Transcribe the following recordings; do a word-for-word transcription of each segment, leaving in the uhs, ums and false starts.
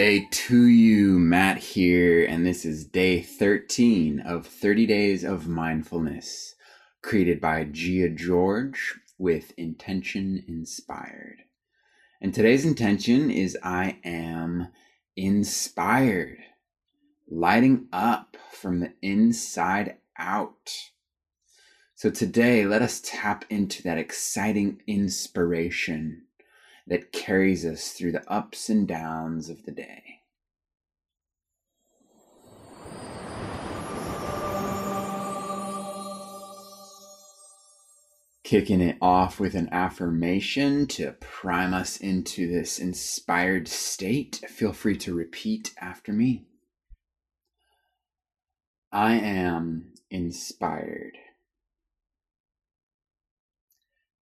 day to you. Matt here, and this is day thirteen of thirty Days of Mindfulness, created by Gia George with Intention Inspired. And today's intention is I am inspired, lighting up from the inside out. So today, let us tap into that exciting inspiration that carries us through the ups and downs of the day. Kicking it off with an affirmation to prime us into this inspired state. Feel free to repeat after me. I am inspired.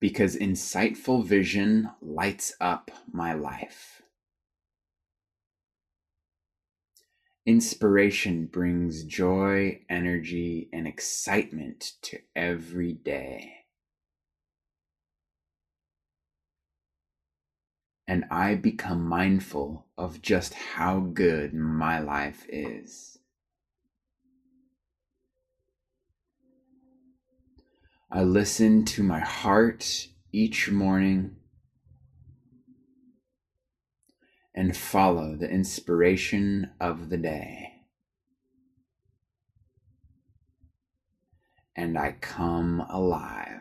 Because insightful vision lights up my life. Inspiration brings joy, energy, and excitement to every day. And I become mindful of just how good my life is. I listen to my heart each morning and follow the inspiration of the day. And I come alive.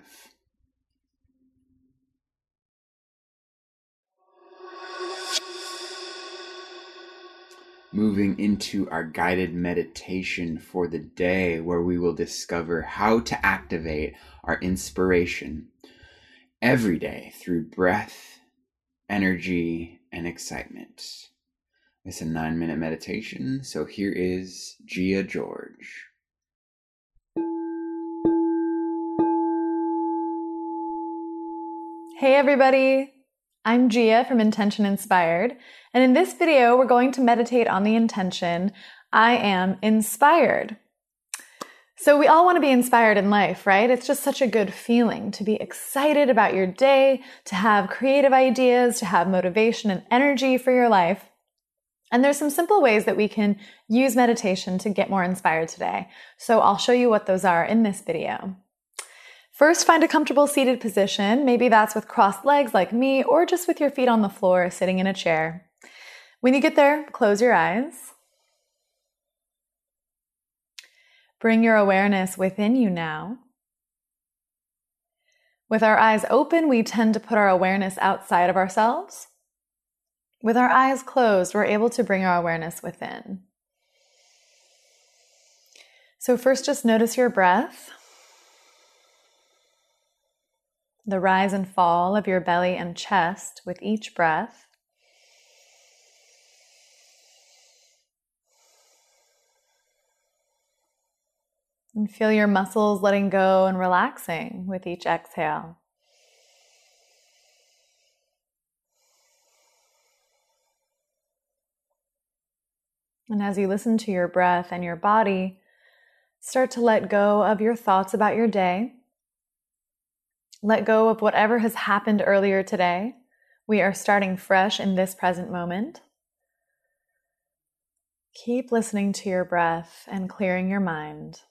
Moving into our guided meditation for the day, where we will discover how to activate our inspiration every day through breath, energy, and excitement. It's a nine-minute meditation, so here is Gia George. Hey everybody! I'm Gia from Intention Inspired, and in this video, we're going to meditate on the intention, I am inspired. So we all want to be inspired in life, right? It's just such a good feeling to be excited about your day, to have creative ideas, to have motivation and energy for your life. And there's some simple ways that we can use meditation to get more inspired today. So I'll show you what those are in this video. First, find a comfortable seated position. Maybe that's with crossed legs like me, or just with your feet on the floor, sitting in a chair. When you get there, close your eyes. Bring your awareness within you now. With our eyes open, we tend to put our awareness outside of ourselves. With our eyes closed, we're able to bring our awareness within. So first, just notice your breath. The rise and fall of your belly and chest with each breath. And feel your muscles letting go and relaxing with each exhale. And as you listen to your breath and your body, start to let go of your thoughts about your day. Let go of whatever has happened earlier today. We are starting fresh in this present moment. Keep listening to your breath and clearing your mind.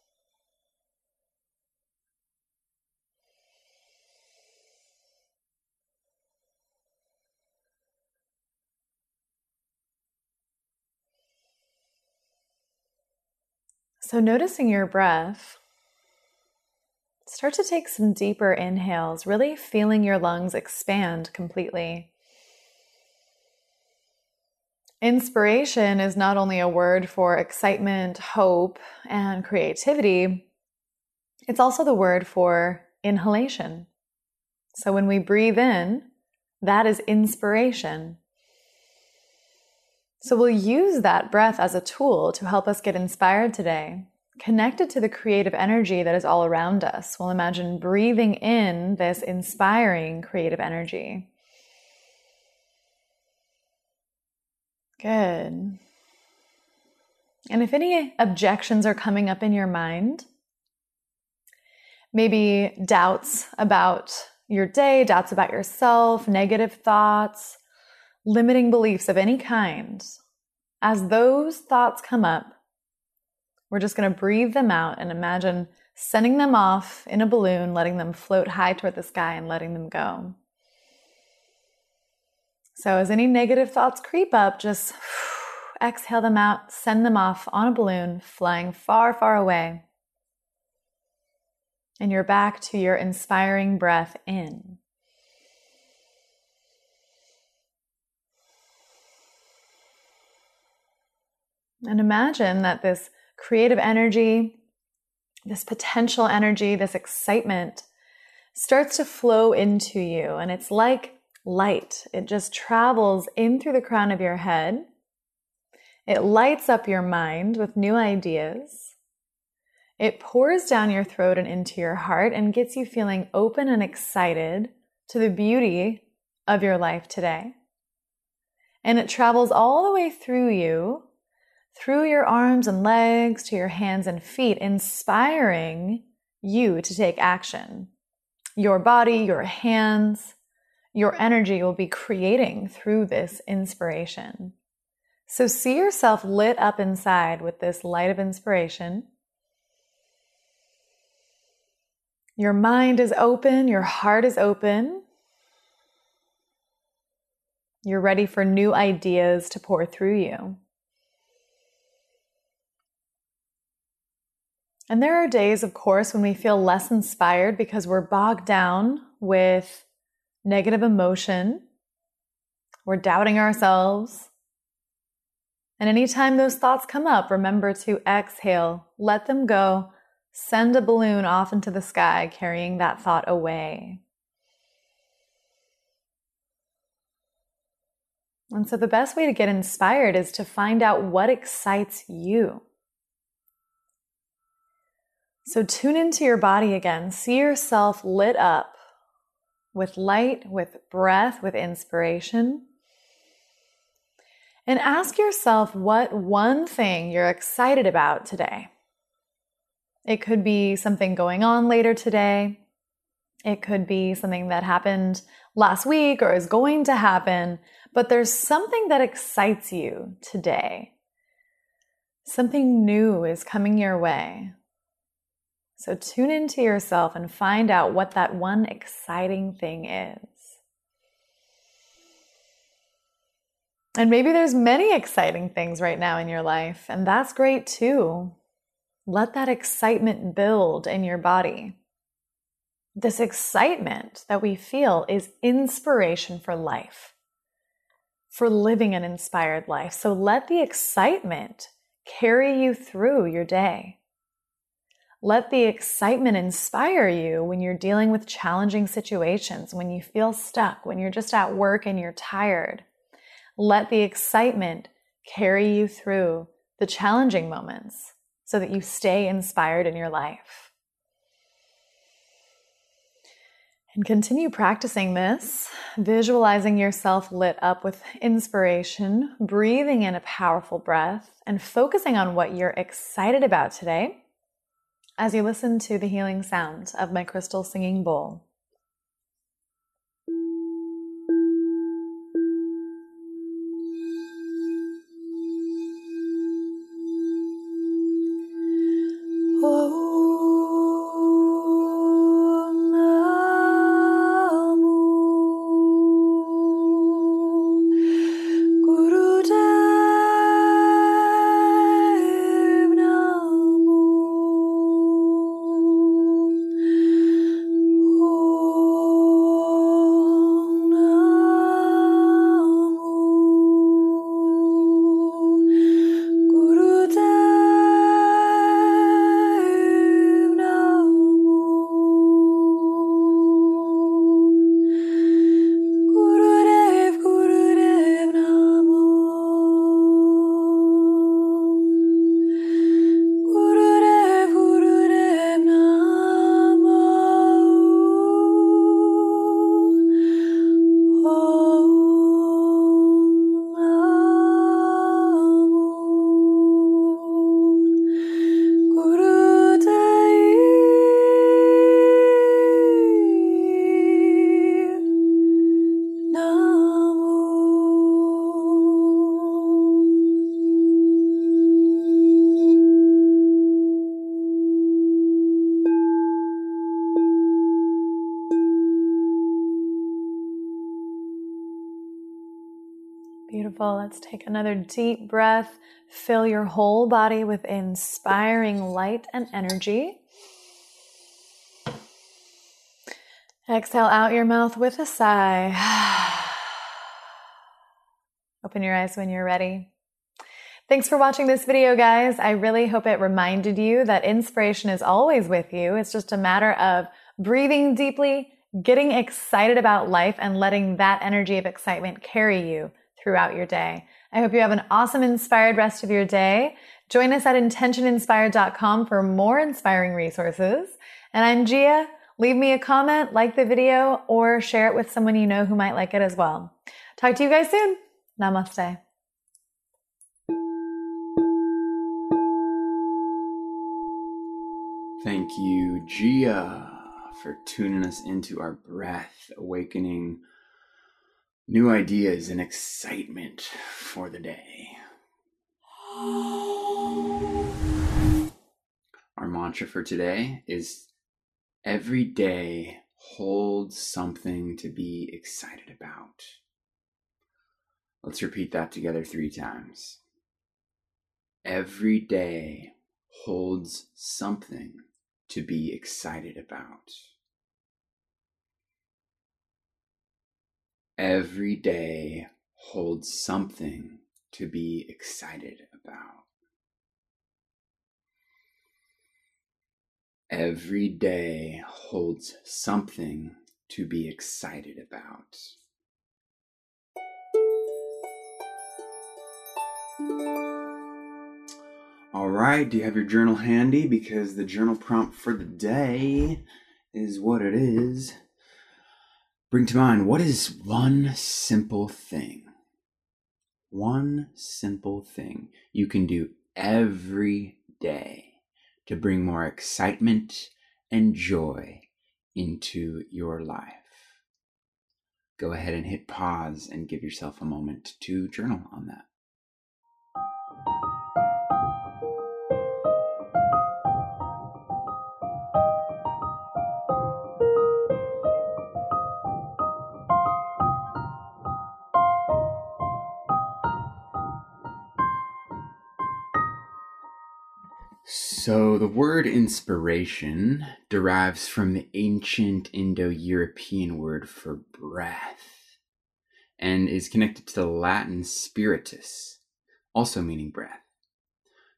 So noticing your breath, start to take some deeper inhales, really feeling your lungs expand completely. Inspiration is not only a word for excitement, hope, and creativity, it's also the word for inhalation. So when we breathe in, that is inspiration. So we'll use that breath as a tool to help us get inspired today. Connected to the creative energy that is all around us. We'll imagine breathing in this inspiring creative energy. Good. And if any objections are coming up in your mind, maybe doubts about your day, doubts about yourself, negative thoughts, limiting beliefs of any kind, as those thoughts come up, we're just going to breathe them out and imagine sending them off in a balloon, letting them float high toward the sky and letting them go. So as any negative thoughts creep up, just exhale them out, send them off on a balloon, flying far, far away. And you're back to your inspiring breath in. And imagine that this creative energy, this potential energy, this excitement starts to flow into you. And it's like light. It just travels in through the crown of your head. It lights up your mind with new ideas. It pours down your throat and into your heart and gets you feeling open and excited to the beauty of your life today. And it travels all the way through you, through your arms and legs, to your hands and feet, inspiring you to take action. Your body, your hands, your energy will be creating through this inspiration. So see yourself lit up inside with this light of inspiration. Your mind is open, your heart is open. You're ready for new ideas to pour through you. And there are days, of course, when we feel less inspired because we're bogged down with negative emotion. We're doubting ourselves. And anytime those thoughts come up, remember to exhale, let them go, send a balloon off into the sky, carrying that thought away. And so the best way to get inspired is to find out what excites you. So tune into your body again. See yourself lit up with light, with breath, with inspiration. And ask yourself what one thing you're excited about today. It could be something going on later today. It could be something that happened last week or is going to happen. But there's something that excites you today. Something new is coming your way. So tune into yourself and find out what that one exciting thing is. And maybe there's many exciting things right now in your life, and that's great too. Let that excitement build in your body. This excitement that we feel is inspiration for life, for living an inspired life. So let the excitement carry you through your day. Let the excitement inspire you when you're dealing with challenging situations, when you feel stuck, when you're just at work and you're tired. Let the excitement carry you through the challenging moments so that you stay inspired in your life. And continue practicing this, visualizing yourself lit up with inspiration, breathing in a powerful breath, and focusing on what you're excited about today. As you listen to the healing sound of my crystal singing bowl. Wonderful. Let's take another deep breath. Fill your whole body with inspiring light and energy. Exhale out your mouth with a sigh. Open your eyes when you're ready. Thanks for watching this video, guys. I really hope it reminded you that inspiration is always with you. It's just a matter of breathing deeply, getting excited about life, and letting that energy of excitement carry you throughout your day. I hope you have an awesome, inspired rest of your day. Join us at intention inspired dot com for more inspiring resources. And I'm Gia. Leave me a comment, like the video, or share it with someone you know who might like it as well. Talk to you guys soon. Namaste. Thank you, Gia, for tuning us into our breath, awakening new ideas and excitement for the day. Our mantra for today is: every day, hold something to be excited about. Let's repeat that together three times. Every day holds something to be excited about. Every day holds something to be excited about. Every day holds something to be excited about. All right, do you have your journal handy? Because the journal prompt for the day is what it is. Bring to mind, what is one simple thing? One simple thing you can do every day to bring more excitement and joy into your life. Go ahead and hit pause and give yourself a moment to journal on that. So the word inspiration derives from the ancient Indo-European word for breath and is connected to the Latin spiritus, also meaning breath.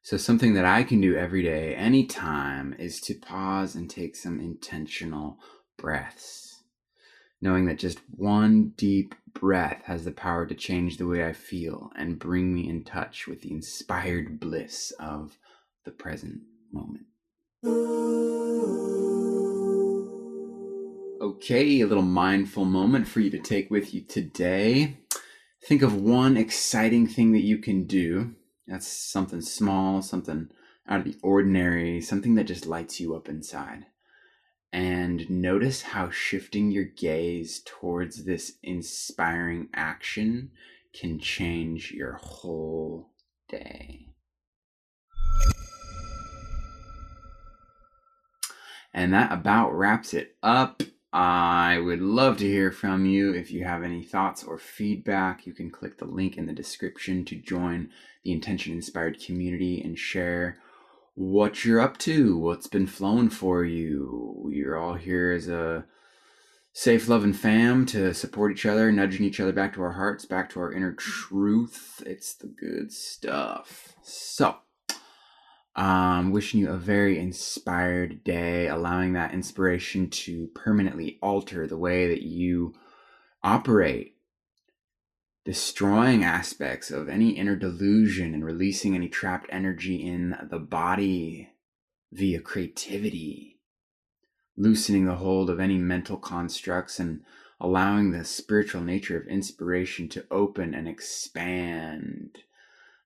So something that I can do every day, anytime, is to pause and take some intentional breaths, knowing that just one deep breath has the power to change the way I feel and bring me in touch with the inspired bliss of the present moment. Okay, a little mindful moment for you to take with you today. Think of one exciting thing that you can do. That's something small, something out of the ordinary, something that just lights you up inside. And notice how shifting your gaze towards this inspiring action can change your whole day. And that about wraps it up. I would love to hear from you. If you have any thoughts or feedback, you can click the link in the description to join the Intention Inspired community and share what you're up to, what's been flowing for you. You're all here as a safe, loving fam to support each other, nudging each other back to our hearts, back to our inner truth. It's the good stuff. So, Um, wishing you a very inspired day, allowing that inspiration to permanently alter the way that you operate, destroying aspects of any inner delusion and releasing any trapped energy in the body via creativity, loosening the hold of any mental constructs and allowing the spiritual nature of inspiration to open and expand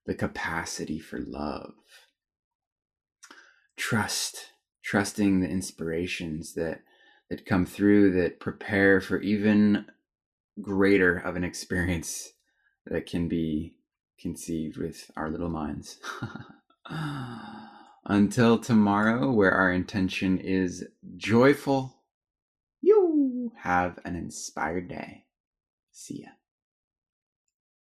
the capacity for love. Trust, trusting the inspirations that that come through, that prepare for even greater of an experience that can be conceived with our little minds. Until tomorrow, where our intention is joyful, you have an inspired day. See ya.